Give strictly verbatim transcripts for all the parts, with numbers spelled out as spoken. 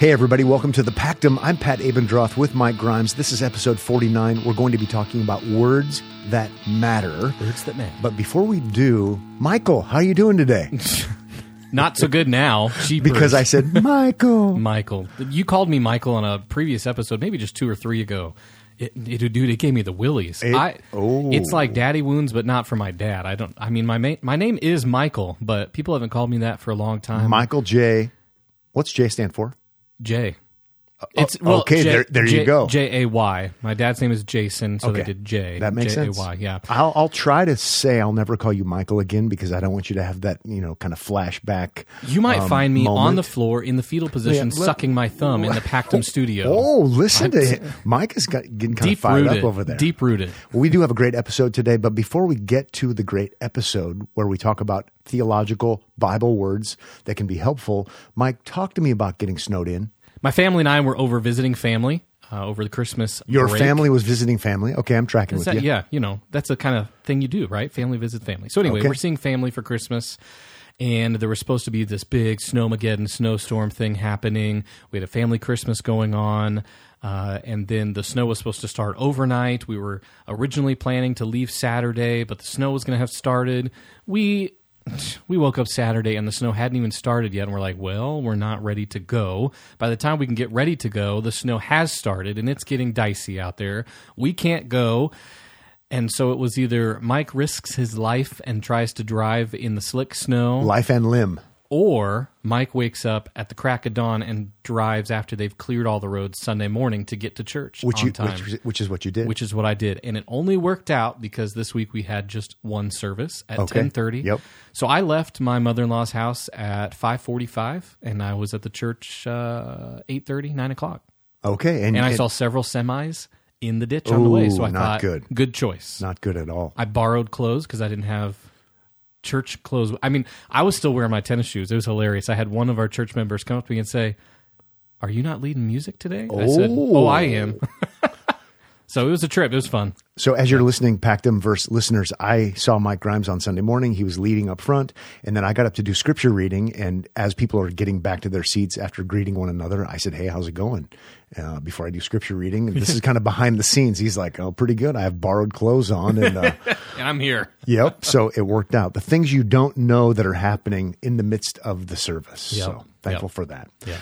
Hey everybody, welcome to The Pactum. I'm Pat Abendroth with Mike Grimes. This is episode forty-nine. We're going to be talking about words that matter. Words that matter. But before we do, Michael, how are you doing today? Not so good now. Cheapers. Because I said, Michael. Michael. You called me Michael on a previous episode, maybe just two or three ago. It, it, dude, it gave me the willies. It, I, oh. It's like daddy wounds, but not for my dad. I don't. I mean, my ma- my name is Michael, but people haven't called me that for a long time. Michael J. What's J stand for? J. It's, well, okay, J, there, there J, you go. J A Y. My dad's name is Jason, so okay. They did J. That makes J A Y, sense. J A Y, yeah. I'll, I'll try to say I'll never call you Michael again because I don't want you to have that, you know, kind of flashback. You might um, find me moment. on the floor in the fetal position yeah, let, sucking my thumb in the Pactum oh, studio. Oh, listen I'm, to him. Mike is got, getting kind of fired rooted, up over there. Deep-rooted. Well, we do have a great episode today, but before we get to the great episode where we talk about theological Bible words that can be helpful, Mike, talk to me about getting snowed in. My family and I were over visiting family uh, over the Christmas Your break. Family was visiting family? Okay, I'm tracking with that, you. Yeah, you know, that's the kind of thing you do, right? Family visit family. So anyway, okay. We're seeing family for Christmas, and there was supposed to be this big snowmageddon snowstorm thing happening. We had a family Christmas going on, uh, and then the snow was supposed to start overnight. We were originally planning to leave Saturday, but the snow was going to have started. We... We woke up Saturday, and the snow hadn't even started yet, and we're like, well, we're not ready to go. By the time we can get ready to go, the snow has started, and it's getting dicey out there. We can't go, and so it was either Mike risks his life and tries to drive in the slick snow. Life and limb. Or Mike wakes up at the crack of dawn and drives after they've cleared all the roads Sunday morning to get to church which on you, time. Which, which is what you did. Which is what I did. And it only worked out because this week we had just one service at okay. ten thirty. Yep. So I left my mother-in-law's house at five forty-five, and I was at the church uh, eight thirty, nine o'clock. Okay. And, and I and, saw several semis in the ditch ooh, on the way. So I not thought, good. good choice. Not good at all. I borrowed clothes because I didn't have... church clothes. I mean, I was still wearing my tennis shoes. It was hilarious. I had one of our church members come up to me and say, "Are you not leading music today?" Oh. I said, "Oh, I am." So it was a trip. It was fun. So as you're listening, Pactum verse listeners, I saw Mike Grimes on Sunday morning. He was leading up front, and then I got up to do scripture reading, and as people are getting back to their seats after greeting one another, I said, "Hey, how's it going?" Uh, before I do scripture reading. And this is kind of behind the scenes. He's like, "Oh, pretty good. I have borrowed clothes on. And, uh, and I'm here." Yep. So it worked out. The things you don't know that are happening in the midst of the service. Yep. So thankful yep. for that. Yeah.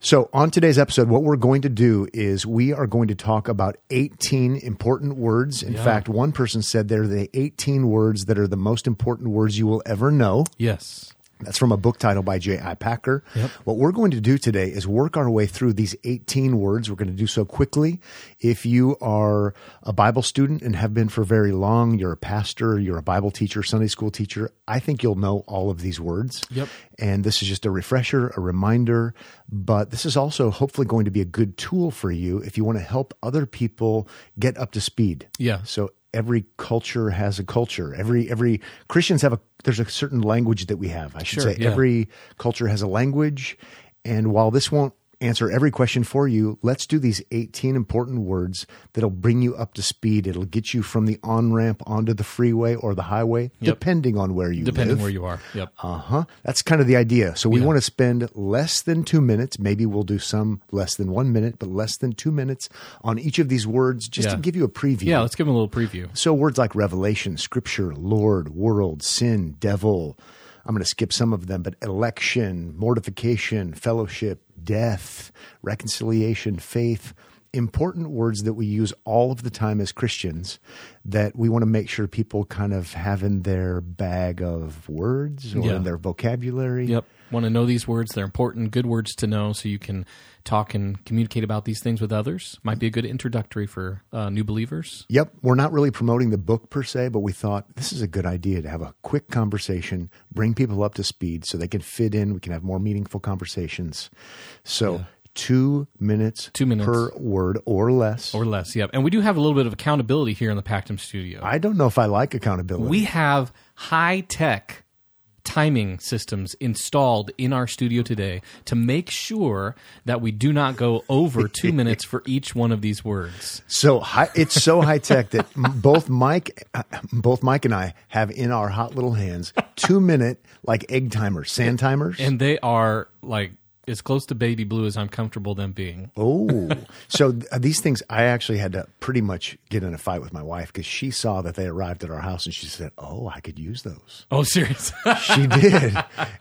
So on today's episode, what we're going to do is we are going to talk about eighteen important words. In yeah. fact, one person said they're the eighteen words that are the most important words you will ever know. Yes. That's from a book title by J I. Packer. Yep. What we're going to do today is work our way through these eighteen words. We're going to do so quickly. If you are a Bible student and have been for very long, you're a pastor, you're a Bible teacher, Sunday school teacher, I think you'll know all of these words. Yep. And this is just a refresher, a reminder, but this is also hopefully going to be a good tool for you if you want to help other people get up to speed. Yeah. So every culture has a culture. Every every Christians have a there's a certain language that we have. I should sure, say yeah. every culture has a language. And while this won't answer every question for you, let's do these eighteen important words that'll bring you up to speed. It'll get you from the on-ramp onto the freeway or the highway, yep. depending on where you depending live. Depending where you are. Yep. Uh-huh. That's kind of the idea. So we yeah. want to spend less than two minutes. Maybe we'll do some less than one minute, but less than two minutes on each of these words just yeah. to give you a preview. Yeah, let's give them a little preview. So words like revelation, scripture, Lord, world, sin, devil. I'm going to skip some of them, but election, mortification, fellowship, death, reconciliation, faith, important words that we use all of the time as Christians that we want to make sure people kind of have in their bag of words or yeah. in their vocabulary. Yep. Want to know these words. They're important, good words to know so you can talk and communicate about these things with others. Might be a good introductory for uh, new believers. Yep. We're not really promoting the book per se, but we thought this is a good idea to have a quick conversation, bring people up to speed so they can fit in. We can have more meaningful conversations. So yeah. Two minutes, Two minutes per word or less. Or less, yeah. And we do have a little bit of accountability here in the Pactum studio. I don't know if I like accountability. We have high-tech timing systems installed in our studio today to make sure that we do not go over two minutes for each one of these words. So hi, it's so high tech that both Mike, both Mike and I have in our hot little hands two minute like egg timers, sand timers, and they are like as close to baby blue as I'm comfortable them being. Oh, so th- these things, I actually had to pretty much get in a fight with my wife because she saw that they arrived at our house and she said, oh, I could use those. Oh, seriously? She did.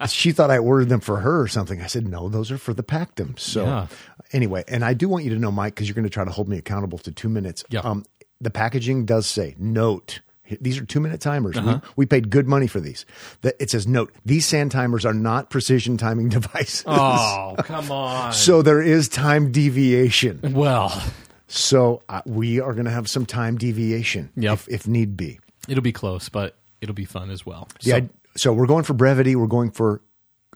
She thought I ordered them for her or something. I said, no, those are for the Pactums. So yeah. Anyway, and I do want you to know, Mike, because you're going to try to hold me accountable to two minutes. Yeah. Um, the packaging does say, note. These are two-minute timers. Uh-huh. We, we paid good money for these. The, it says, note, these sand timers are not precision timing devices. Oh, come on. So there is time deviation. Well. So uh, we are going to have some time deviation, yep. if, if need be. It'll be close, but it'll be fun as well. So. Yeah. So we're going for brevity. We're going for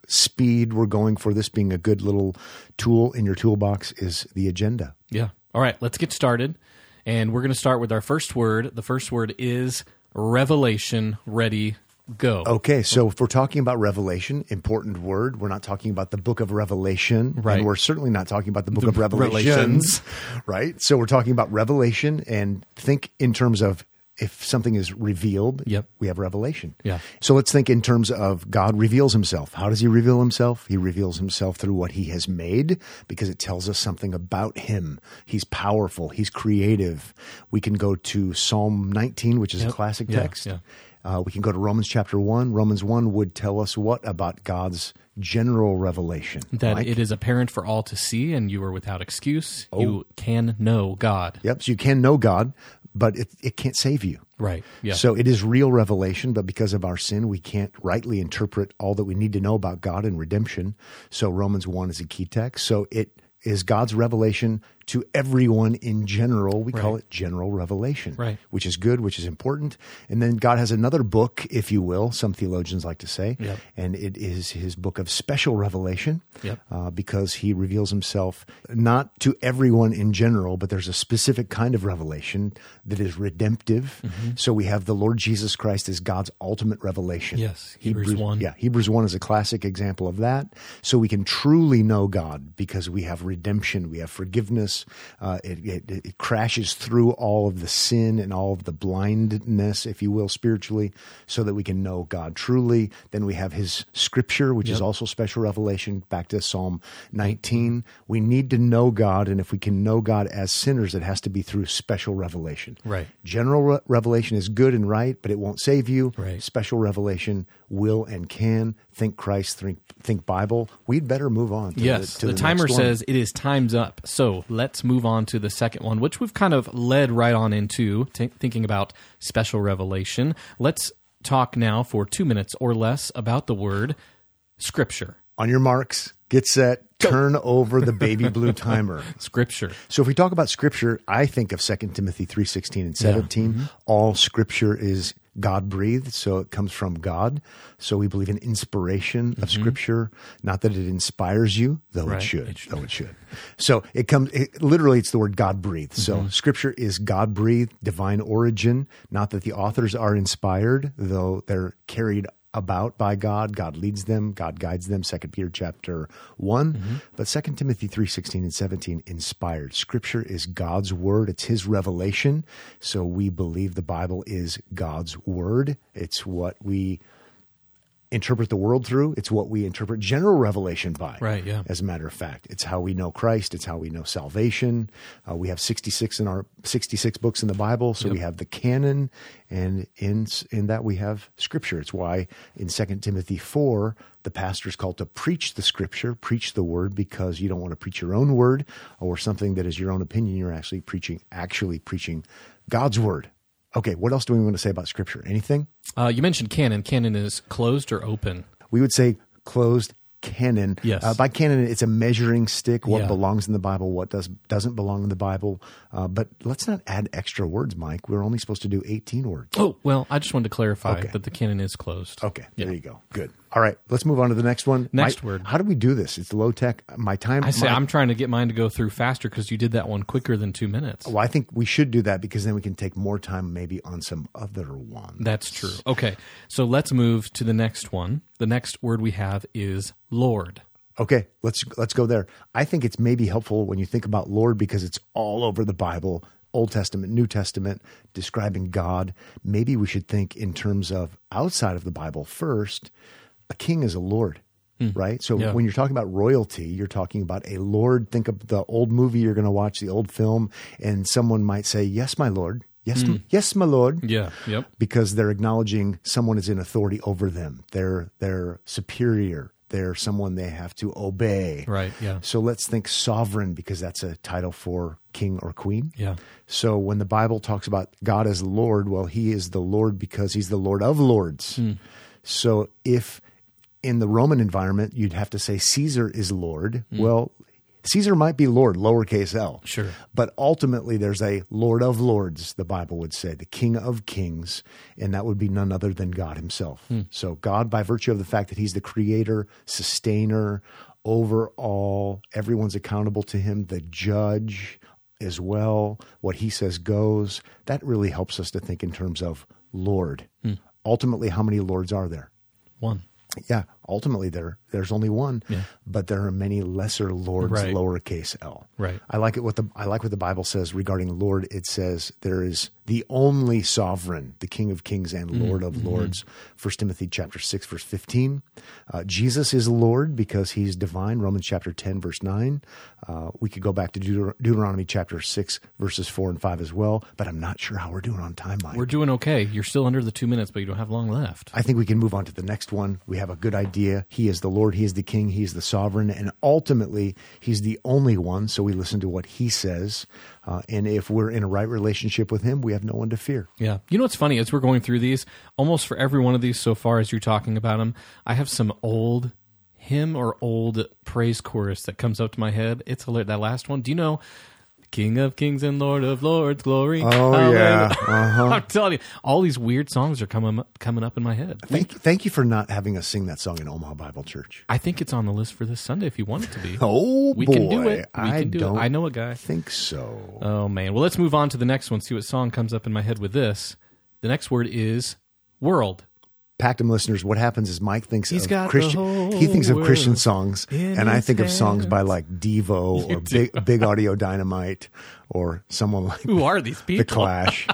speed. We're going for this being a good little tool in your toolbox is the agenda. Yeah. All right. Let's get started. And we're going to start with our first word. The first word is revelation, ready, go. Okay, so if we're talking about revelation, important word. We're not talking about the book of Revelation. Right. And we're certainly not talking about the book the of Revelations. Relations. Right? So we're talking about revelation and think in terms of if something is revealed, yep. we have revelation. Yeah. So let's think in terms of God reveals himself. How does he reveal himself? He reveals himself through what he has made because it tells us something about him. He's powerful. He's creative. We can go to Psalm nineteen, which is yep. a classic yeah. text. Yeah. Uh, we can go to Romans chapter one. Romans one would tell us what about God's general revelation? That Mike? It is apparent for all to see and you are without excuse. Oh. You can know God. Yep, so you can know God. But it, it can't save you. Right. Yeah. So it is real revelation, but because of our sin, we can't rightly interpret all that we need to know about God and redemption. So Romans one is a key text. So it is God's revelation to everyone in general. We right. call it general revelation, right. which is good, which is important. And then God has another book, if you will, some theologians like to say, yep. and it is his book of special revelation yep. uh, because he reveals himself not to everyone in general, but there's a specific kind of revelation that is redemptive. Mm-hmm. So we have the Lord Jesus Christ as God's ultimate revelation. Yes, Hebrews, Hebrews one. Yeah, Hebrews one is a classic example of that. So we can truly know God because we have redemption, we have forgiveness. Uh, it, it, it crashes through all of the sin and all of the blindness, if you will, spiritually, so that we can know God truly. Then we have his scripture, which yep. is also special revelation, back to Psalm nineteen. We need to know God, and if we can know God as sinners, it has to be through special revelation. Right. General re- revelation is good and right, but it won't save you. Right. Special revelation will and can. Think Christ, think, think Bible. We'd better move on. To yes, the, to the, the timer says it is time's up. So let's move on to the second one, which we've kind of led right on into t- thinking about special revelation. Let's talk now for two minutes or less about the word Scripture. On your marks, get set, turn over the baby blue timer. Scripture. So if we talk about Scripture, I think of Second Timothy three sixteen and seventeen. Yeah. Mm-hmm. All Scripture is God-breathed, so it comes from God. So we believe in inspiration of mm-hmm. Scripture, not that it inspires you, though right. it should, it should. Though it should. So it comes, it, literally it's the word God-breathed. So mm-hmm. Scripture is God-breathed, divine origin, not that the authors are inspired, though they're carried about by God. God leads them, God guides them, Second Peter chapter one. Mm-hmm. But Second Timothy three sixteen and seventeen, inspired. Scripture is God's word. It's his revelation. So we believe the Bible is God's word. It's what we interpret the world through. It's what we interpret general revelation by. Right, yeah. As a matter of fact, it's how we know Christ. It's how we know salvation. Uh, we have sixty-six in our sixty-six books in the Bible. So yep. we have the canon, and in in that we have Scripture. It's why in Second Timothy four, the pastor is called to preach the Scripture, preach the word, because you don't want to preach your own word or something that is your own opinion. You're actually preaching, actually preaching God's word. Okay, what else do we want to say about Scripture? Anything? Uh, you mentioned canon. Canon is closed or open? We would say closed canon. Yes. Uh, by canon, it's a measuring stick, what yeah. belongs in the Bible, what does, doesn't belong in the Bible. Uh, but let's not add extra words, Mike. We're only supposed to do eighteen words. Oh, well, I just wanted to clarify okay. that the canon is closed. Okay, yeah. There you go. Good. All right, let's move on to the next one. Next I, word. How do we do this? It's low tech. My time. I say my, I'm trying to get mine to go through faster because you did that one quicker than two minutes. Well, I think we should do that because then we can take more time maybe on some other one. That's true. Okay, so let's move to the next one. The next word we have is Lord. Okay, let's let's go there. I think it's maybe helpful when you think about Lord because it's all over the Bible, Old Testament, New Testament, describing God. Maybe we should think in terms of outside of the Bible first. A king is a lord, mm. right? So yeah. when you're talking about royalty, you're talking about a lord. Think of the old movie you're going to watch, the old film, and someone might say, yes, my lord. Yes, mm. yes, my lord. Yeah, yep. Because they're acknowledging someone is in authority over them. They're they're superior. They're someone they have to obey. Right, yeah. So let's think sovereign because that's a title for king or queen. Yeah. So when the Bible talks about God as Lord, well, he is the Lord because he's the Lord of lords. Mm. So if in the Roman environment, you'd have to say Caesar is Lord. Mm. Well, Caesar might be Lord, lowercase l. Sure. But ultimately, there's a Lord of Lords, the Bible would say, the King of Kings, and that would be none other than God himself. Mm. So God, by virtue of the fact that he's the creator, sustainer, overall, everyone's accountable to him, the judge as well, what he says goes, that really helps us to think in terms of Lord. Mm. Ultimately, how many lords are there? One. Yeah, ultimately there there's only one, yeah. but there are many lesser lords, right. lowercase l. Right. I like it. What the I like what the Bible says regarding Lord. It says there is the only sovereign, the King of Kings and Lord mm-hmm. of Lords. First Timothy chapter six verse fifteen. Uh, Jesus is Lord because he's divine. Romans chapter ten verse nine. Uh, we could go back to Deuter- Deuteronomy chapter six verses four and five as well. But I'm not sure how we're doing on time, Mike. We're doing okay. You're still under the two minutes, but you don't have long left. I think we can move on to the next one. We have a good idea. He is the Lord, he is the King, he is the sovereign, and ultimately, he's the only one, so we listen to what he says, uh, and if we're in a right relationship with him, we have no one to fear. Yeah. You know what's funny? As we're going through these, almost for every one of these so far as you're talking about them, I have some old hymn or old praise chorus that comes up to my head. It's hilarious. That last one, do you know... King of Kings and Lord of Lords, glory. Oh, Hallelujah. Yeah. Uh-huh. I'm telling you, all these weird songs are coming, coming up in my head. Thank, thank you for not having us sing that song in Omaha Bible Church. I think it's on the list for this Sunday if you want it to be. oh, we boy. We can do it. We I can do don't it. I know a guy. I think so. Oh, man. Well, let's move on to the next one, see what song comes up in my head with this. The next word is world. Pactum listeners, what happens is Mike thinks He's of Christian. He thinks of Christian songs, and I think hands. of songs by like Devo or Big, Big Audio Dynamite or someone like who are these people? The Clash.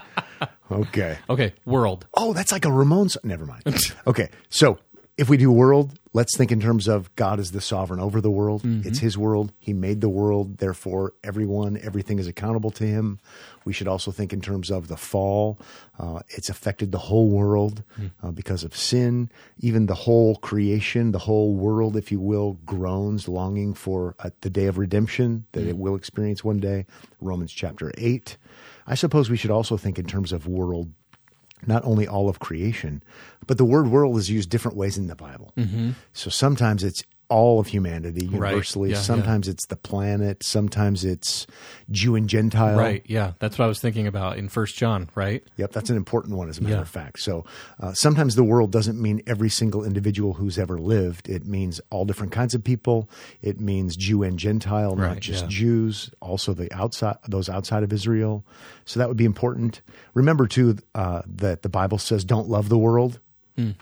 Okay. Okay. World. Oh, that's like a Ramones. Never mind. Okay. So if we do world, let's think in terms of God is the sovereign over the world. Mm-hmm. It's his world. He made the world. Therefore, everyone, everything is accountable to him. We should also think in terms of the fall. Uh, it's affected the whole world uh, because of sin. Even the whole creation, the whole world, if you will, groans, longing for uh, the day of redemption that mm. it will experience one day. Romans chapter eight. I suppose we should also think in terms of world, not only all of creation, but the word world is used different ways in the Bible. Mm-hmm. So sometimes it's all of humanity universally. Right. Yeah, sometimes yeah. it's the planet. Sometimes it's Jew and Gentile. Right. Yeah. That's what I was thinking about in First John, right? Yep. That's an important one as a matter yeah. of fact. So uh, sometimes the world doesn't mean every single individual who's ever lived. It means all different kinds of people. It means Jew and Gentile, right, not just yeah. Jews, also the outside, those outside of Israel. So that would be important. Remember too, uh, that the Bible says, don't love the world. Mm.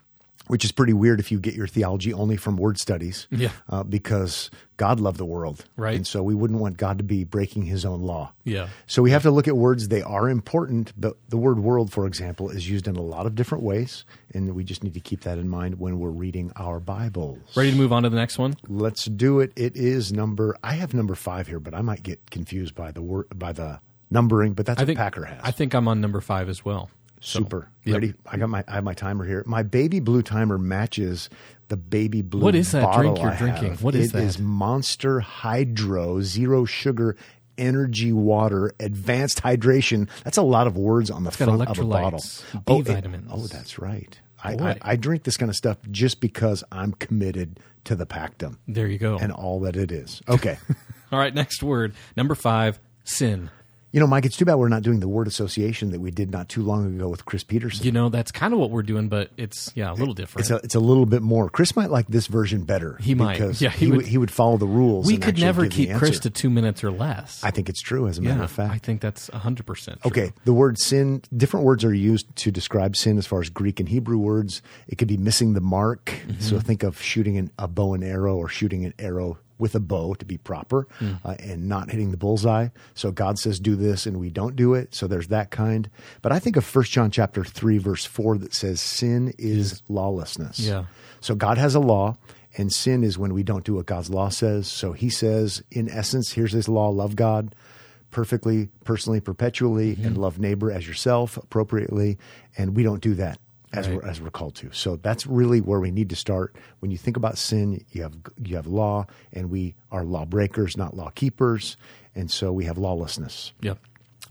Which is pretty weird if you get your theology only from word studies, yeah. uh, because God loved the world. Right. And so we wouldn't want God to be breaking his own law. Yeah. So we have to look at words. They are important, but the word world, for example, is used in a lot of different ways, and we just need to keep that in mind when we're reading our Bibles. Ready to move on to the next one? Let's do it. It is number – I have number five here, but I might get confused by the word, by the numbering, but that's I what think, Packer has. I think I'm on number five as well. Super. So, ready? Yep. I got my I have my timer here. My baby blue timer matches the baby blue bottle I have. What is that drink you're drinking? What is that? It is Monster Hydro Zero Sugar Energy Water Advanced Hydration. That's a lot of words on the front of a bottle. B vitamins. Oh, that's right. I, I, I drink this kind of stuff just because I'm committed to the Pactum. There you go. And all that it is. Okay. All right, next word. Number five, sin. You know, Mike, it's too bad we're not doing the word association that we did not too long ago with Chris Peterson. You know, that's kind of what we're doing, but it's, yeah, a little different. It's a, it's a little bit more. Chris might like this version better. He might. Because yeah, he, he, would, he would follow the rules. We could never keep Chris to two minutes or less. I think it's true, as a yeah, matter of fact. I think that's one hundred percent true. Okay, the word sin, different words are used to describe sin as far as Greek and Hebrew words. It could be missing the mark. Mm-hmm. So think of shooting an, a bow and arrow or shooting an arrow with a bow to be proper, mm. uh, and not hitting the bullseye. So God says, do this, and we don't do it. So there's that kind. But I think of First John chapter three, verse four, that says sin is yes. lawlessness. Yeah. So God has a law, and sin is when we don't do what God's law says. So he says, in essence, here's his law, love God perfectly, personally, perpetually, mm-hmm. and love neighbor as yourself appropriately. And we don't do that. As, right. we're, as we're called to. So that's really where we need to start. When you think about sin, you have you have law, and we are lawbreakers, not law keepers, and so we have lawlessness. Yep.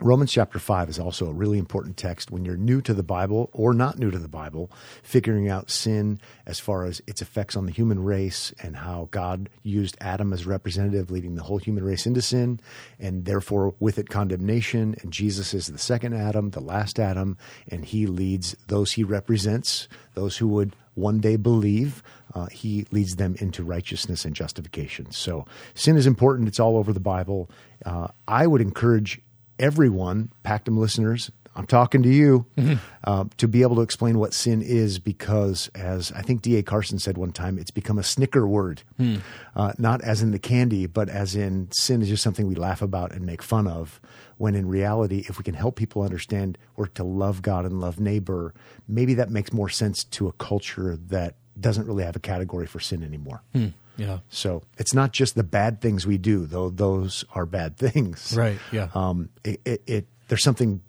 Romans chapter five is also a really important text when you're new to the Bible or not new to the Bible, figuring out sin as far as its effects on the human race and how God used Adam as representative, leading the whole human race into sin, and therefore with it condemnation, and Jesus is the second Adam, the last Adam, and he leads those he represents, those who would one day believe, uh, he leads them into righteousness and justification. So sin is important. It's all over the Bible. Uh, I would encourage everyone, Pactum listeners, I'm talking to you, mm-hmm. uh, to be able to explain what sin is, because as I think D A Carson said one time, it's become a snicker word, mm. uh, not as in the candy, but as in sin is just something we laugh about and make fun of, when in reality, if we can help people understand we're to love God and love neighbor, maybe that makes more sense to a culture that doesn't really have a category for sin anymore. Mm. Yeah. So it's not just the bad things we do, though those are bad things. Right. Yeah. Um, it, it, it there's something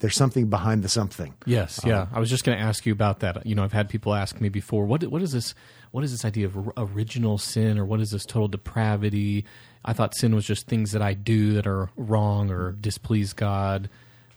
there's something behind the something. Yes. Yeah. Um, I was just going to ask you about that. You know, I've had people ask me before, what what is this what is this idea of original sin, or what is this total depravity? I thought sin was just things that I do that are wrong or displease God.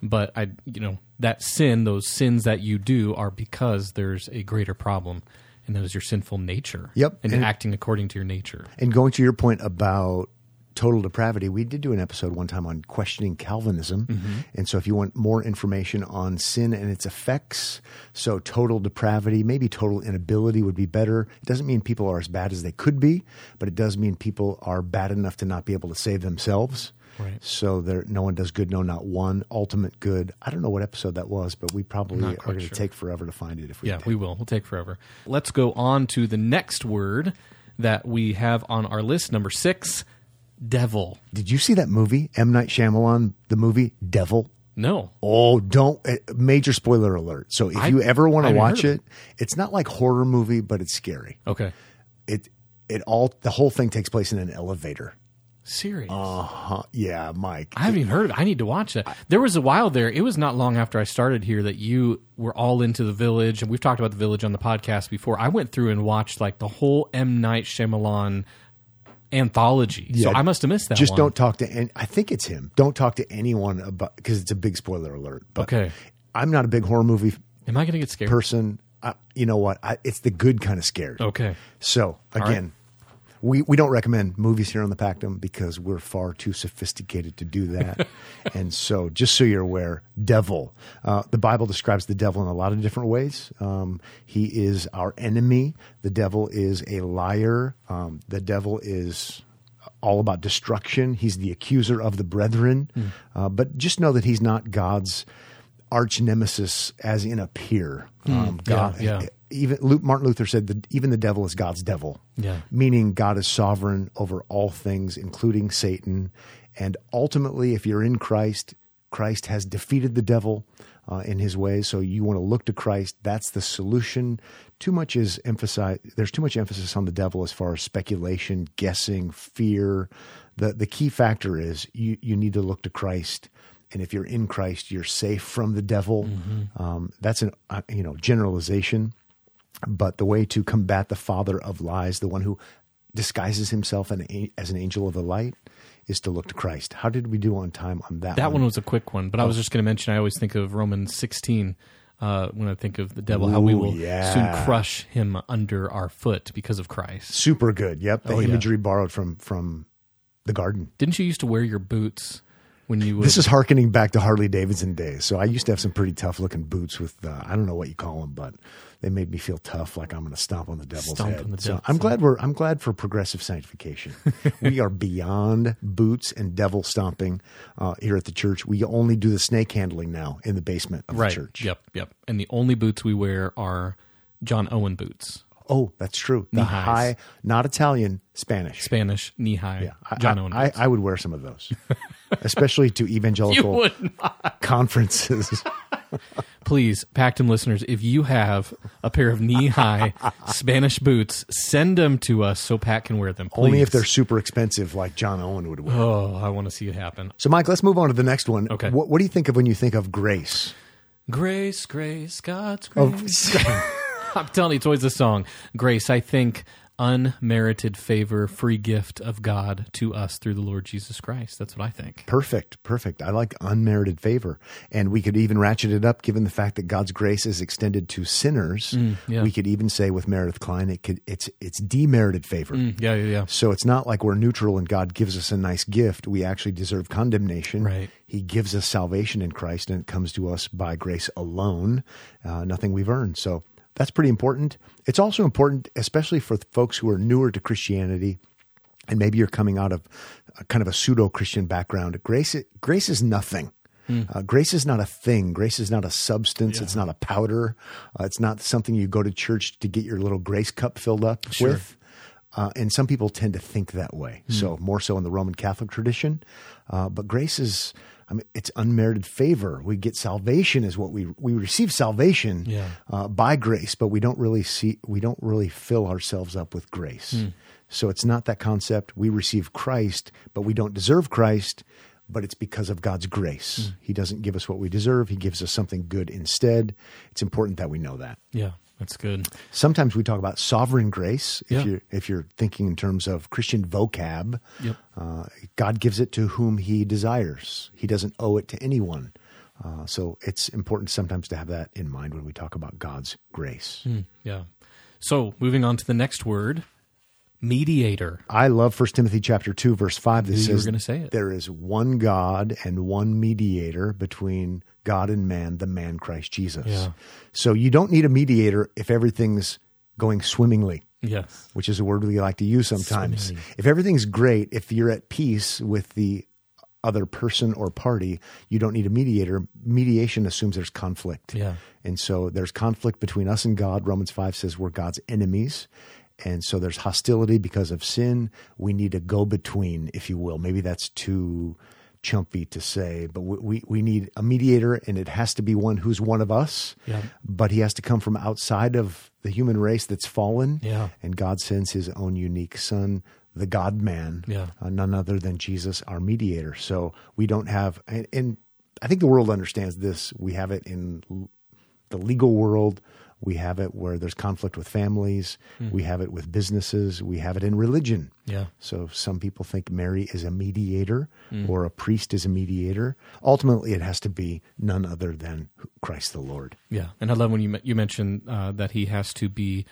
But I, you know, that sin, those sins that you do are because there's a greater problem. And that is your sinful nature. Yep. And, and acting according to your nature. And going to your point about total depravity, we did do an episode one time on questioning Calvinism. Mm-hmm. And so if you want more information on sin and its effects, so total depravity, maybe total inability would be better. It doesn't mean people are as bad as they could be, but it does mean people are bad enough to not be able to save themselves. Right. So there, no one does good, no, not one. Ultimate good. I don't know what episode that was, but we probably are going to sure. take forever to find it. If we yeah, take. we will. We'll take forever. Let's go on to the next word that we have on our list, number six, devil. Did you see that movie, M. Night Shyamalan, the movie Devil? No. Oh, don't. Major spoiler alert. So if I, you ever want to watch it, it's not like horror movie, but it's scary. Okay. It it all the whole thing takes place in an elevator. Serious. Uh-huh. Yeah, Mike. I haven't even heard of it. I need to watch that. There was a while there, it was not long after I started here, that you were all into The Village, and we've talked about The Village on the podcast before. I went through and watched like the whole M. Night Shyamalan anthology. Yeah, so I must have missed that just one. Just don't talk to, and I think it's him. Don't talk to anyone about, because it's a big spoiler alert. But okay. I'm not a big horror movie Am I going to get scared? person. I, you know what? I, it's the good kind of scared. Okay. So again, We we don't recommend movies here on the Pactum because we're far too sophisticated to do that. And so just so you're aware, devil. Uh, the Bible describes the devil in a lot of different ways. Um, he is our enemy. The devil is a liar. Um, the devil is all about destruction. He's the accuser of the brethren. Mm. Uh, but just know that he's not God's arch nemesis as in a peer. Um, mm, God, yeah, yeah. Even Luke, Martin Luther said that even the devil is God's devil, yeah. meaning God is sovereign over all things, including Satan. And ultimately, if you're in Christ, Christ has defeated the devil uh, in his ways. So you want to look to Christ. That's the solution. Too much is emphasized. There's too much emphasis on the devil as far as speculation, guessing, fear. The the key factor is you you need to look to Christ. And if you're in Christ, you're safe from the devil. Mm-hmm. Um, that's an uh, you know generalization. But the way to combat the father of lies, the one who disguises himself an, as an angel of the light, is to look to Christ. How did we do on time on that one? That one was a quick one, but oh. I was just going to mention, I always think of Romans sixteen uh, when I think of the devil, Ooh, how we will yeah. soon crush him under our foot because of Christ. Super good. Yep. The oh, imagery yeah. borrowed from, from the garden. Didn't you used to wear your boots when you would... This is hearkening back to Harley Davidson days. So I used to have some pretty tough looking boots with, uh, I don't know what you call them, but they made me feel tough, like I'm going to stomp on the devil's stomp head. On the devil's so head. I'm glad we're I'm glad for progressive sanctification. We are beyond boots and devil stomping uh, here at the church. We only do the snake handling now in the basement of right. the church. Yep, yep. And the only boots we wear are John Owen boots. Oh, that's true. Knee high, not Italian, Spanish. Spanish, knee high. Yeah, I, John Owen. I, I, I would wear some of those, especially to evangelical conferences. Please, Pactum listeners, if you have a pair of knee high Spanish boots, send them to us so Pat can wear them. Please. Only if they're super expensive, like John Owen would wear. Oh, I want to see it happen. So, Mike, let's move on to the next one. Okay. What, what do you think of when you think of grace? Grace, grace, God's grace. Oh. I'm telling you, it's always a song. Grace, I think, unmerited favor, free gift of God to us through the Lord Jesus Christ. That's what I think. Perfect, perfect. I like unmerited favor. And we could even ratchet it up, given the fact that God's grace is extended to sinners. Mm, yeah. We could even say with Meredith Klein, it could, it's it's demerited favor. Mm, yeah, yeah, yeah. So it's not like we're neutral and God gives us a nice gift. We actually deserve condemnation. Right. He gives us salvation in Christ, and it comes to us by grace alone, uh, nothing we've earned. So that's pretty important. It's also important, especially for folks who are newer to Christianity, and maybe you're coming out of a kind of a pseudo-Christian background. Grace, grace is nothing. Mm. Uh, grace is not a thing. Grace is not a substance. Yeah. It's not a powder. Uh, it's not something you go to church to get your little grace cup filled up sure. with. Uh, and some people tend to think that way, mm. so more so in the Roman Catholic tradition. Uh, but grace is... I mean, it's unmerited favor. We get salvation is what we we receive salvation yeah. uh, by grace, but we don't really see we don't really fill ourselves up with grace. Mm. So it's not that concept. We receive Christ, but we don't deserve Christ. But it's because of God's grace. Mm. He doesn't give us what we deserve. He gives us something good instead. It's important that we know that. Yeah. That's good. Sometimes we talk about sovereign grace. If, yeah. you're, if you're thinking in terms of Christian vocab, yep. uh, God gives it to whom he desires. He doesn't owe it to anyone. Uh, so it's important sometimes to have that in mind when we talk about God's grace. Mm, yeah. So moving on to the next word, mediator. I love First Timothy chapter two, verse five. This you says, were going to say it. There is one God and one mediator between God and man, the man Christ Jesus. Yeah. So you don't need a mediator if everything's going swimmingly, yes. which is a word we like to use sometimes. Swimming. If everything's great, if you're at peace with the other person or party, you don't need a mediator. Mediation assumes there's conflict. Yeah. And so there's conflict between us and God. Romans five says we're God's enemies. And so there's hostility because of sin. We need a go-between, if you will. Maybe that's too... chumpy to say, but we, we we need a mediator, and it has to be one who's one of us, yeah. but he has to come from outside of the human race that's fallen, yeah. and God sends his own unique son, the God-man, yeah. uh, none other than Jesus, our mediator. So we don't have, and, and I think the world understands this, we have it in l- the legal world, we have it where there's conflict with families. Mm. We have it with businesses. We have it in religion. Yeah. So some people think Mary is a mediator mm. or a priest is a mediator. Ultimately, it has to be none other than Christ the Lord. Yeah. And I love when you you mentioned uh, that he has to be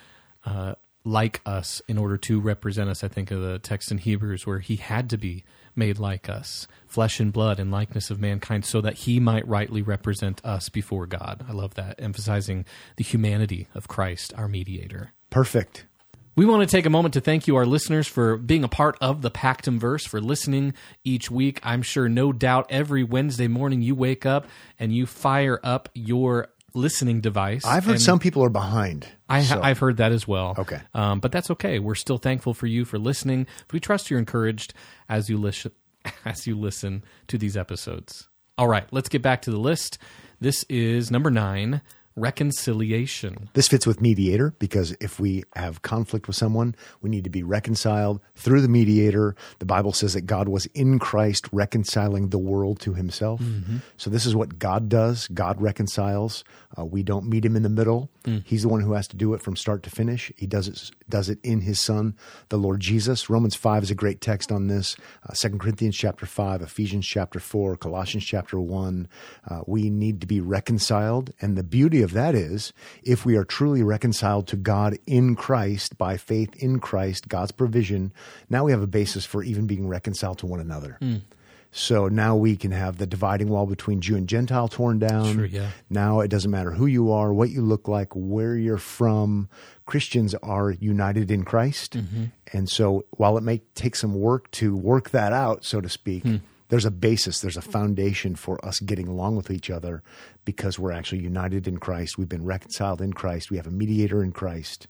uh, like us in order to represent us. I think of the text in Hebrews where he had to be made like us, flesh and blood and likeness of mankind, so that he might rightly represent us before God. I love that, emphasizing the humanity of Christ, our mediator. Perfect. We want to take a moment to thank you, our listeners, for being a part of the Pactum Verse, for listening each week. I'm sure, no doubt, every Wednesday morning you wake up and you fire up your listening device. I've heard and some people are behind. I, so. I've heard that as well. Okay. Um, but that's okay. We're still thankful for you for listening. We trust you're encouraged as you, listen, as you listen to these episodes. All right, let's get back to the list. This is number nine, reconciliation. This fits with mediator because if we have conflict with someone, we need to be reconciled through the mediator. The Bible says that God was in Christ reconciling the world to himself. Mm-hmm. So this is what God does. God reconciles. Uh, we don't meet him in the middle. Mm. He's the one who has to do it from start to finish. He does it does it in his son, the Lord Jesus. Romans five is a great text on this. Uh, Second Corinthians chapter five, Ephesians chapter four, Colossians chapter one. Uh, we need to be reconciled. And the beauty of that is, if we are truly reconciled to God in Christ, by faith in Christ, God's provision, now we have a basis for even being reconciled to one another. Mm. So now we can have the dividing wall between Jew and Gentile torn down. Sure, yeah. Now it doesn't matter who you are, what you look like, where you're from. Christians are united in Christ. Mm-hmm. And so while it may take some work to work that out, so to speak, hmm. there's a basis, there's a foundation for us getting along with each other because we're actually united in Christ. We've been reconciled in Christ. We have a mediator in Christ.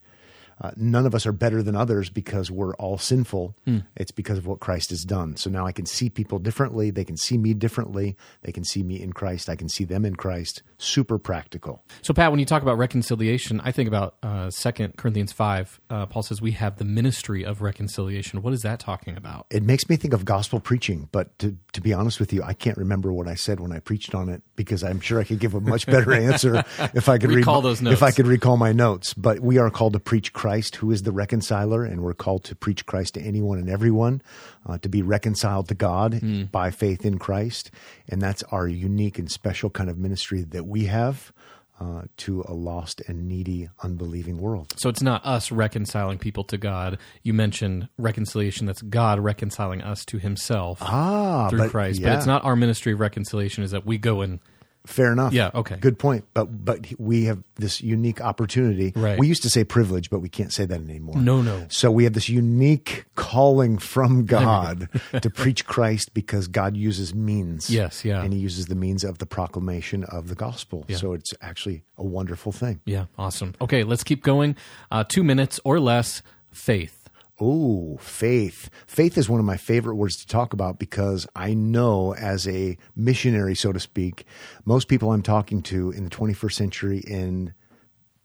Uh, none of us are better than others because we're all sinful. Mm. It's because of what Christ has done. So now I can see people differently. They can see me differently. They can see me in Christ. I can see them in Christ. Super practical. So, Pat, when you talk about reconciliation, I think about uh, Second Corinthians five. Uh, Paul says we have the ministry of reconciliation. What is that talking about? It makes me think of gospel preaching, but to, to be honest with you, I can't remember what I said when I preached on it because I'm sure I could give a much better answer if I could recall read, those notes. If I could recall my notes. But we are called to preach Christ. Christ, who is the reconciler, and we're called to preach Christ to anyone and everyone, uh, to be reconciled to God mm. by faith in Christ. And that's our unique and special kind of ministry that we have uh, to a lost and needy, unbelieving world. So it's not us reconciling people to God. You mentioned reconciliation. That's God reconciling us to himself ah, through but, Christ. Yeah. But it's not our ministry of reconciliation is that we go and... Fair enough. Yeah, okay. Good point. But but we have this unique opportunity. Right. We used to say privilege, but we can't say that anymore. No, no. So we have this unique calling from God to preach Christ because God uses means. Yes, yeah. And he uses the means of the proclamation of the gospel. Yeah. So it's actually a wonderful thing. Yeah, awesome. Okay, let's keep going. Uh, two minutes or less, faith. Oh, faith. Faith is one of my favorite words to talk about because I know as a missionary, so to speak, most people I'm talking to in the twenty-first century in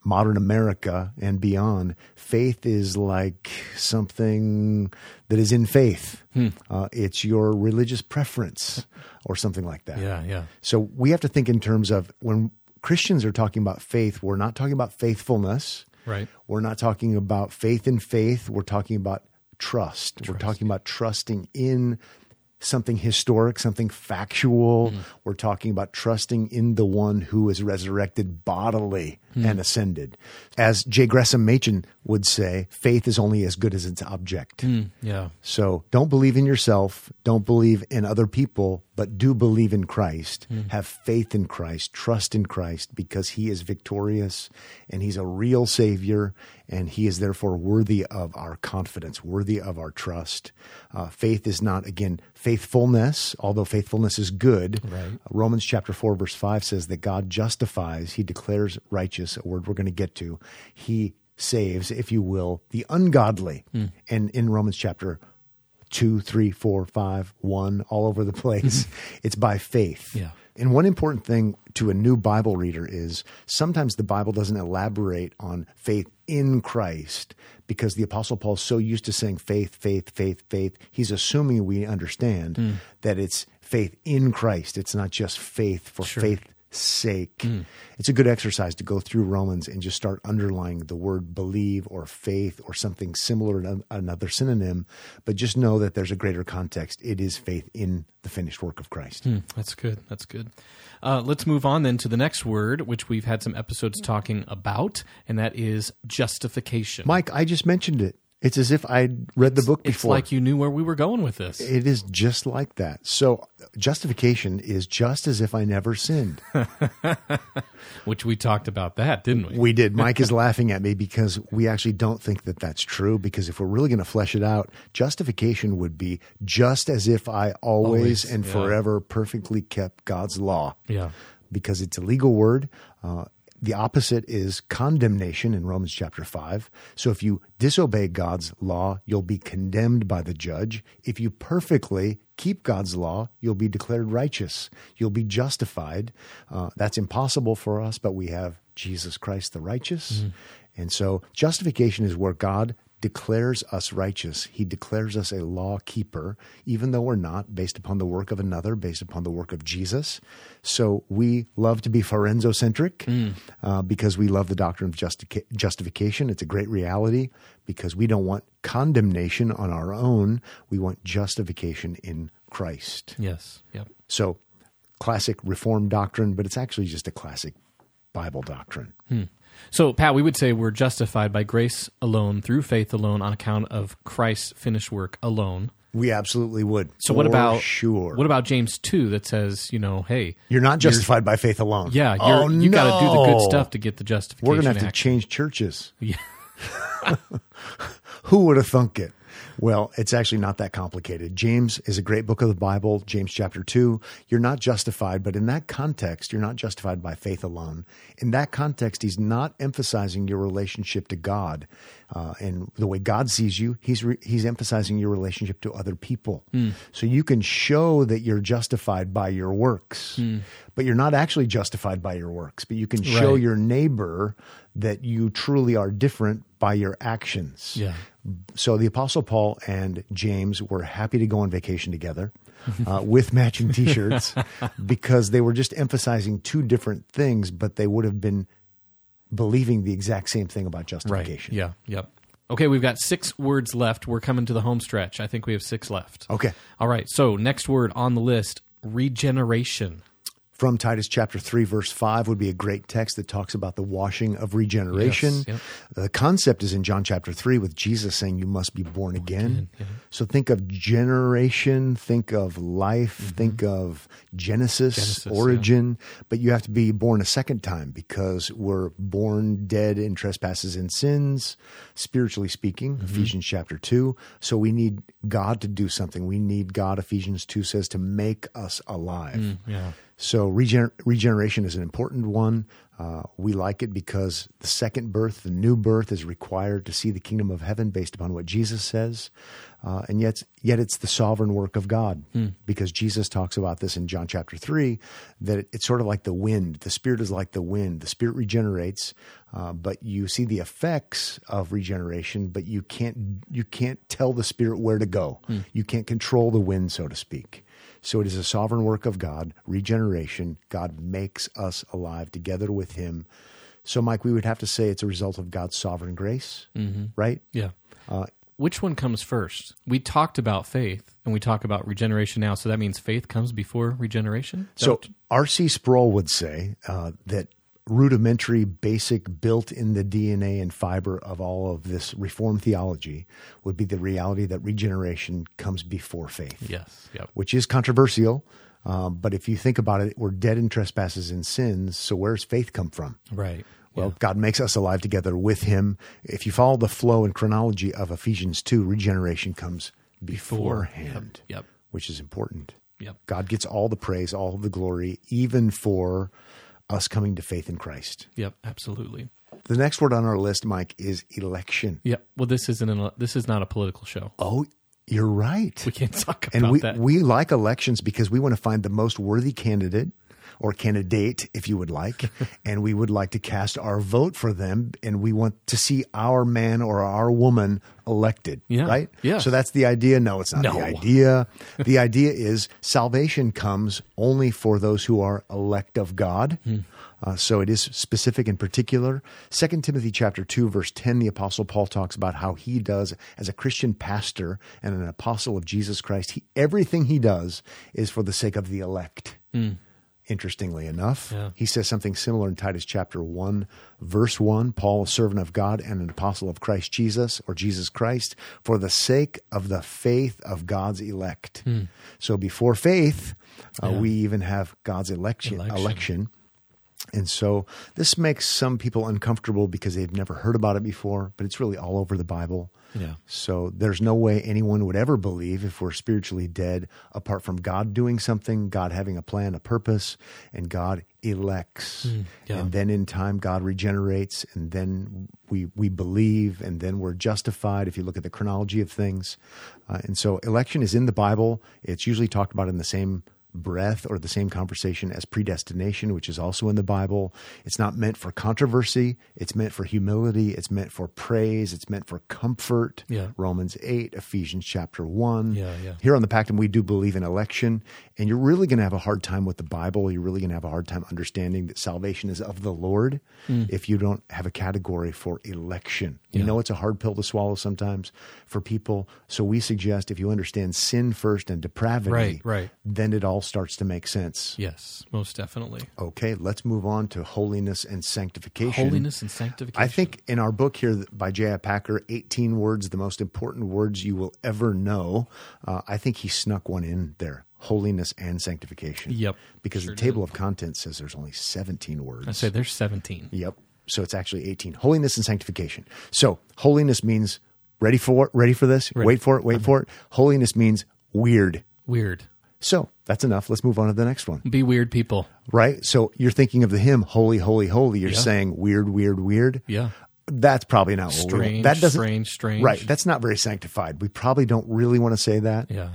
modern America and beyond, faith is like something that is in faith. Hmm. Uh, it's your religious preference or something like that. Yeah, yeah. So we have to think in terms of when Christians are talking about faith, we're not talking about faithfulness. Right. We're not talking about faith in faith. We're talking about trust. trust. We're talking about trusting in something historic, something factual. Mm. We're talking about trusting in the one who is resurrected bodily mm. and ascended. As J. Gresham Machen would say, faith is only as good as its object. Mm. Yeah. So don't believe in yourself. Don't believe in other people, but do believe in Christ. Mm. Have faith in Christ. Trust in Christ because he is victorious and he's a real Savior and he is therefore worthy of our confidence, worthy of our trust. Uh, faith is not, again, faithfulness, although faithfulness is good. Right. Romans chapter four, verse five says that God justifies, he declares righteous, a word we're going to get to. He saves, if you will, the ungodly. Mm. And in Romans chapter two, three, four, five, one, all over the place, it's by faith. Yeah. And one important thing to a new Bible reader is sometimes the Bible doesn't elaborate on faith in Christ because the Apostle Paul's so used to saying faith, faith, faith, faith. He's assuming we understand mm. that it's faith in Christ. It's not just faith for sure. faith's sake. Mm. It's a good exercise to go through Romans and just start underlining the word believe or faith or something similar to another synonym, but just know that there's a greater context. It is faith in the finished work of Christ. Hmm, that's good. That's good. Uh, let's move on then to the next word, which we've had some episodes talking about, and that is justification. Mike, I just mentioned it. It's as if I'd read the book before. It's like you knew where we were going with this. It is just like that. So justification is just as if I never sinned. Which we talked about that, didn't we? We did. Mike is laughing at me because we actually don't think that that's true because if we're really going to flesh it out, justification would be just as if I always, always and yeah. forever perfectly kept God's law. Yeah. Because it's a legal word. Uh The opposite is condemnation in Romans chapter five. So if you disobey God's law, you'll be condemned by the judge. If you perfectly keep God's law, you'll be declared righteous. You'll be justified. Uh, that's impossible for us, but we have Jesus Christ the righteous. Mm-hmm. And so justification is where God declares us righteous. He declares us a law keeper, even though we're not, based upon the work of another, based upon the work of Jesus. So we love to be forenzo-centric mm. uh, because we love the doctrine of justica- justification. It's a great reality because we don't want condemnation on our own. We want justification in Christ. Yes. Yep. So classic Reformed doctrine, but it's actually just a classic Bible doctrine. Hmm. So, Pat, we would say we're justified by grace alone, through faith alone, on account of Christ's finished work alone. We absolutely would. So what about sure? What about James two that says, you know, hey, you're not justified you're, by faith alone. Yeah, you're, oh, you no. got to do the good stuff to get the justification. We're gonna have action. to change churches. Yeah. Who would have thunk it? Well, it's actually not that complicated. James is a great book of the Bible, James chapter two. You're not justified, but in that context, you're not justified by faith alone. In that context, he's not emphasizing your relationship to God. Uh, and the way God sees you, he's re- he's emphasizing your relationship to other people. Mm. So you can show that you're justified by your works, mm. but you're not actually justified by your works. But you can show right. your neighbor that you truly are different by your actions. Yeah. So the Apostle Paul and James were happy to go on vacation together uh, with matching T-shirts because they were just emphasizing two different things, but they would have been believing the exact same thing about justification. Right. Yeah, yep. Okay, we've got six words left. We're coming to the home stretch. I think we have six left. Okay. All right, so next word on the list, regeneration. From Titus chapter three, verse five would be a great text that talks about the washing of regeneration. Yes, yep. The concept is in John chapter three with Jesus saying you must be born, born again. again yeah. So think of generation, think of life, mm-hmm. think of Genesis, Genesis origin, yeah. but you have to be born a second time because we're born dead in trespasses and sins, spiritually speaking, mm-hmm. Ephesians chapter two. So we need God to do something. We need God, Ephesians two says, to make us alive. Mm, yeah. So regener- regeneration is an important one. Uh, we like it because the second birth, the new birth, is required to see the kingdom of heaven based upon what Jesus says. Uh, and yet, yet it's the sovereign work of God hmm. because Jesus talks about this in John chapter three, that it, it's sort of like the wind. The Spirit is like the wind. The Spirit regenerates, uh, but you see the effects of regeneration, but you can't, you can't tell the Spirit where to go. Hmm. You can't control the wind, so to speak. So it is a sovereign work of God, regeneration. God makes us alive together with him. So, Mike, we would have to say it's a result of God's sovereign grace, mm-hmm. right? Yeah. Uh, Which one comes first? We talked about faith, and we talk about regeneration now, so that means faith comes before regeneration? So that- R C Sproul would say uh, that rudimentary, basic, built in the D N A and fiber of all of this Reformed theology would be the reality that regeneration comes before faith. Yes, yep. Which is controversial, um, but if you think about it, we're dead in trespasses and sins, so where's faith come from? Right. Well, yeah. God makes us alive together with him. If you follow the flow and chronology of Ephesians two, regeneration comes beforehand, yep. Yep. which is important. Yep. God gets all the praise, all the glory, even for us coming to faith in Christ. Yep, absolutely. The next word on our list, Mike, is election. Yep. Well, this isn't an, this is not a political show. Oh, you're right. We can't talk about and we, that. We like elections because we want to find the most worthy candidate or candidate, if you would like, and we would like to cast our vote for them, and we want to see our man or our woman elected, yeah. right? Yeah. So that's the idea. No, it's not no. the idea. The idea is salvation comes only for those who are elect of God. Hmm. Uh, so it is specific in particular. Second Timothy chapter two, verse ten, the Apostle Paul talks about how he does, as a Christian pastor and an apostle of Jesus Christ, he, everything he does is for the sake of the elect. Hmm. Interestingly enough, yeah. he says something similar in Titus chapter one, verse one, Paul, a servant of God and an apostle of Christ Jesus, or Jesus Christ, for the sake of the faith of God's elect. Hmm. So before faith, yeah. uh, we even have God's election, election. election. And so this makes some people uncomfortable because they've never heard about it before, but it's really all over the Bible. Yeah. So there's no way anyone would ever believe if we're spiritually dead apart from God doing something, God having a plan, a purpose, and God elects. Mm, yeah. And then in time, God regenerates, and then we we believe, and then we're justified if you look at the chronology of things. Uh, and so election is in the Bible. It's usually talked about in the same breath or the same conversation as predestination, which is also in the Bible. It's not meant for controversy. It's meant for humility. It's meant for praise. It's meant for comfort. Yeah. Romans eight, Ephesians chapter one. Yeah, yeah. Here on the Pactum, we do believe in election, and you're really going to have a hard time with the Bible. You're really going to have a hard time understanding that salvation is of the Lord mm. if you don't have a category for election. You yeah. know, it's a hard pill to swallow sometimes for people. So we suggest if you understand sin first and depravity, right, right. then it all all starts to make sense. Yes, most definitely. Okay, let's move on to holiness and sanctification. Holiness and sanctification. I think in our book here by J I. Packer, eighteen words, the most important words you will ever know, uh, I think he snuck one in there. Holiness and sanctification. Yep. Because sure the table did. Of contents says there's only seventeen words. I say there's seventeen. Yep. So it's actually eighteen. Holiness and sanctification. So holiness means ready for ready for this. Ready. Wait for it. Wait uh-huh. for it. Holiness means weird. Weird. So that's enough. Let's move on to the next one. Be weird people. Right. So you're thinking of the hymn "Holy, Holy, Holy." You're yeah. saying weird, weird, weird. Yeah. That's probably not strange. What we, that doesn't strange, strange. Right. That's not very sanctified. We probably don't really want to say that. Yeah.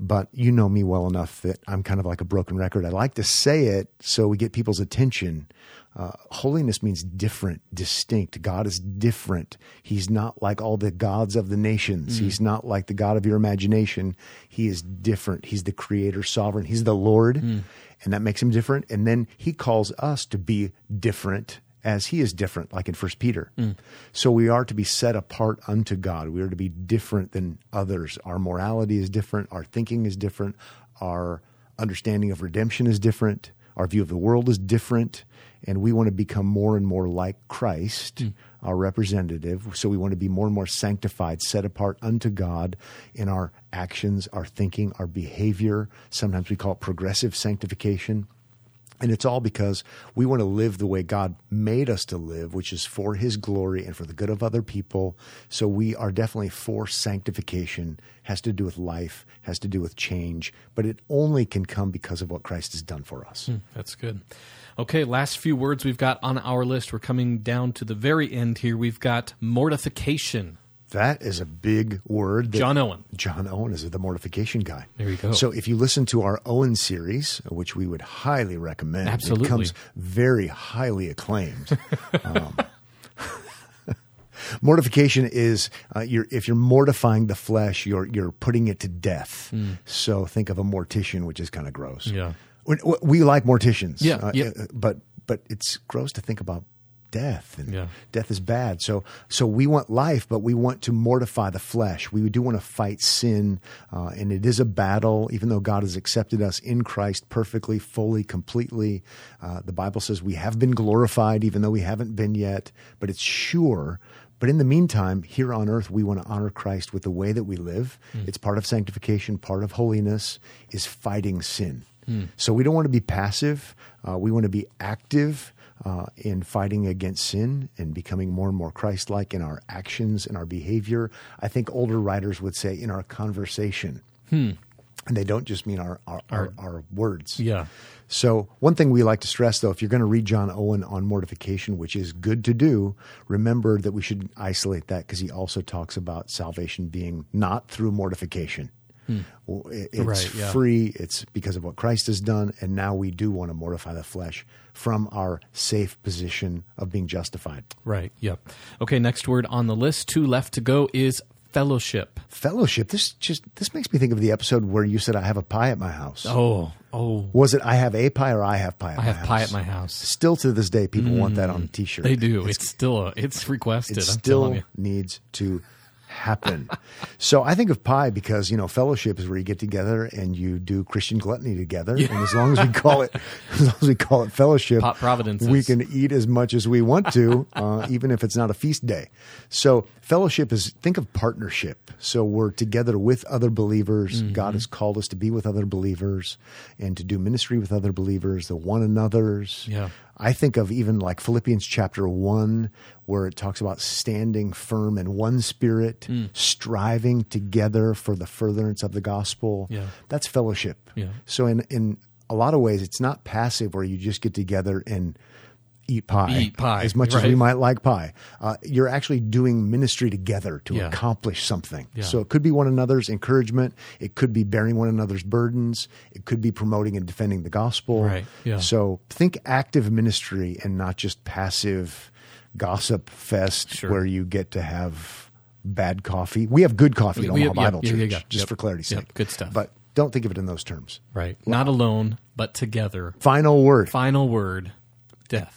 But you know me well enough that I'm kind of like a broken record. I like to say it so we get people's attention. Uh, holiness means different, distinct. God is different. He's not like all the gods of the nations. Mm. He's not like the God of your imagination. He is different. He's the creator, sovereign. He's the Lord, mm. and that makes him different. And then he calls us to be different as he is different, like in First Peter. Mm. So we are to be set apart unto God. We are to be different than others. Our morality is different. Our thinking is different. Our understanding of redemption is different. Our view of the world is different. And we want to become more and more like Christ, mm. our representative. So we want to be more and more sanctified, set apart unto God in our actions, our thinking, our behavior. Sometimes we call it progressive sanctification. And it's all because we want to live the way God made us to live, which is for his glory and for the good of other people. So we are definitely for sanctification. Has to do with life, has to do with change, but it only can come because of what Christ has done for us. Mm, that's good. Okay, last few words we've got on our list. We're coming down to the very end here. We've got mortification. That is a big word. That John Owen. John Owen is the mortification guy. There you go. So if you listen to our Owen series, which we would highly recommend. Absolutely. It comes very highly acclaimed. um, mortification is uh, you're, if you're mortifying the flesh, you're you're putting it to death. Mm. So think of a mortician, which is kind of gross. Yeah, we, we like morticians. Yeah, uh, yeah. But, but it's gross to think about. Death and yeah. death is bad. So, so we want life, but we want to mortify the flesh. We do want to fight sin, uh, and it is a battle. Even though God has accepted us in Christ perfectly, fully, completely, uh, the Bible says we have been glorified, even though we haven't been yet. But it's sure. But in the meantime, here on earth, we want to honor Christ with the way that we live. Mm. It's part of sanctification. Part of holiness is fighting sin. Mm. So we don't want to be passive. Uh, we want to be active. Uh, in fighting against sin and becoming more and more Christ-like in our actions and our behavior. I think older writers would say in our conversation. Hmm. And they don't just mean our our, our our words. Yeah. So one thing we like to stress, though, if you're going to read John Owen on mortification, which is good to do, remember that we should isolate that because he also talks about salvation being not through mortification. Hmm. Well, it, it's right, yeah. free. It's because of what Christ has done. And now we do want to mortify the flesh from our safe position of being justified. Right. Yep. Okay. Next word on the list, two left to go, is fellowship. Fellowship. This just, this makes me think of the episode where you said, I have a pie at my house. Oh, oh. Was it, I have a pie or I have pie at I my house? I have pie at my house. Still to this day, people mm, want that on a t-shirt. They do. It's, it's still, a, it's requested. It still needs to happen. So I think of pie because, you know, fellowship is where you get together and you do Christian gluttony together. Yeah. And as long as we call it, as long as we call it fellowship, Pop Providences. We can eat as much as we want to, uh, even if it's not a feast day. So fellowship is, think of partnership. So we're together with other believers. Mm-hmm. God has called us to be with other believers and to do ministry with other believers, the one another's. Yeah. I think of even like Philippians chapter one, where it talks about standing firm in one spirit, mm. striving together for the furtherance of the gospel. Yeah. That's fellowship. Yeah. So in, in a lot of ways, it's not passive where you just get together and eat pie, eat pie as much right. as we might like pie. Uh, you're actually doing ministry together to yeah. accomplish something. Yeah. So it could be one another's encouragement. It could be bearing one another's burdens. It could be promoting and defending the gospel. Right. Yeah. So think active ministry and not just passive gossip fest sure. where you get to have bad coffee. We have good coffee we, at Omaha have, Bible yep, Church, yep, just yep. for clarity's yep, sake. Good stuff. But don't think of it in those terms. Right. Wow. Not alone, but together. Final word. Final word. Death.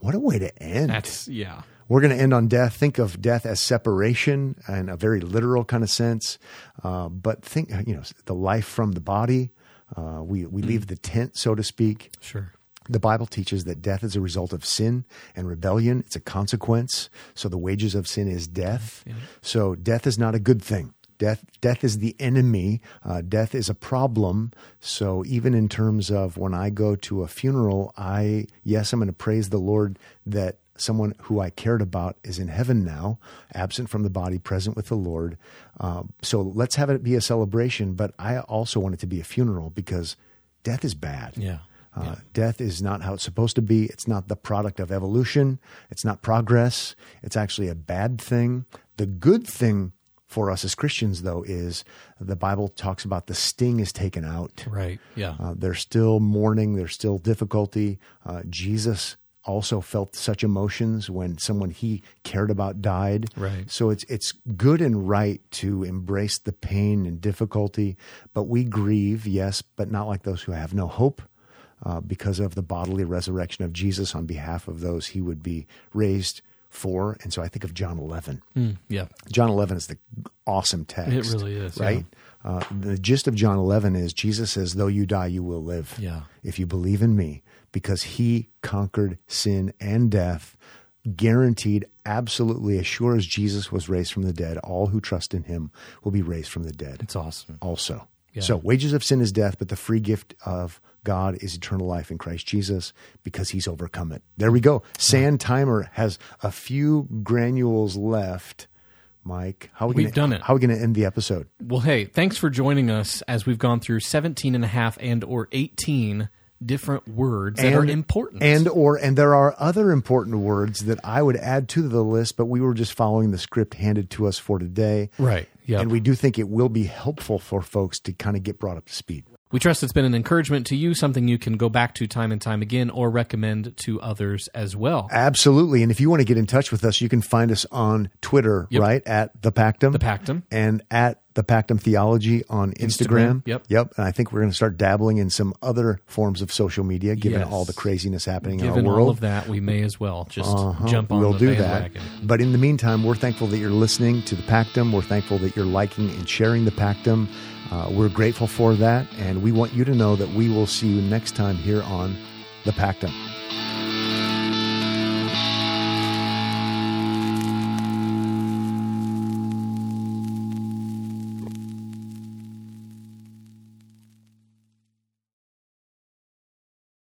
What a way to end. That's, yeah. We're going to end on death. Think of death as separation in a very literal kind of sense. Uh, but think, you know, the life from the body, Uh, we we mm. leave the tent, so to speak. Sure. The Bible teaches that death is a result of sin and rebellion. It's a consequence. So the wages of sin is death. Yeah. So death is not a good thing. Death death is the enemy. Uh, death is a problem. So even in terms of when I go to a funeral, I, yes, I'm going to praise the Lord that someone who I cared about is in heaven now, absent from the body, present with the Lord. Um, so let's have it be a celebration, but I also want it to be a funeral because death is bad. Yeah. Uh, yeah. Death is not how it's supposed to be. It's not the product of evolution. It's not progress. It's actually a bad thing. The good thing for us as Christians, though, is the Bible talks about the sting is taken out. Right, yeah. Uh, there's still mourning. There's still difficulty. Uh, Jesus also felt such emotions when someone he cared about died. Right. So it's it's good and right to embrace the pain and difficulty, but we grieve, yes, but not like those who have no hope. Uh, because of the bodily resurrection of Jesus on behalf of those he would be raised for. And so I think of John eleven. Mm, yeah. John eleven is the awesome text. It really is. Right? Yeah. Uh, the gist of John eleven is Jesus says, though you die, you will live. Yeah. If you believe in me, because he conquered sin and death, guaranteed, absolutely, as sure as Jesus was raised from the dead, all who trust in him will be raised from the dead. It's awesome. Also. Yeah. So wages of sin is death, but the free gift of God is eternal life in Christ Jesus because he's overcome it. There we go. Sand timer has a few granules left. Mike, how are we going to end the episode? Well, hey, thanks for joining us as we've gone through seventeen and a half and or eighteen different words that and, are important. And or and there are other important words that I would add to the list, but we were just following the script handed to us for today. Right. Yep. And we do think it will be helpful for folks to kind of get brought up to speed. We trust it's been an encouragement to you, something you can go back to time and time again or recommend to others as well. Absolutely. And if you want to get in touch with us, you can find us on Twitter, yep. right, at The Pactum. The Pactum. And at The Pactum Theology on Instagram. Instagram. Yep. Yep. And I think we're going to start dabbling in some other forms of social media, given yes. all the craziness happening given in our world. Given all of that, we may as well just uh-huh. jump on we'll the bandwagon. We'll do that. But in the meantime, we're thankful that you're listening to The Pactum. We're thankful that you're liking and sharing The Pactum. Uh, we're grateful for that, and we want you to know that we will see you next time here on The Pactum.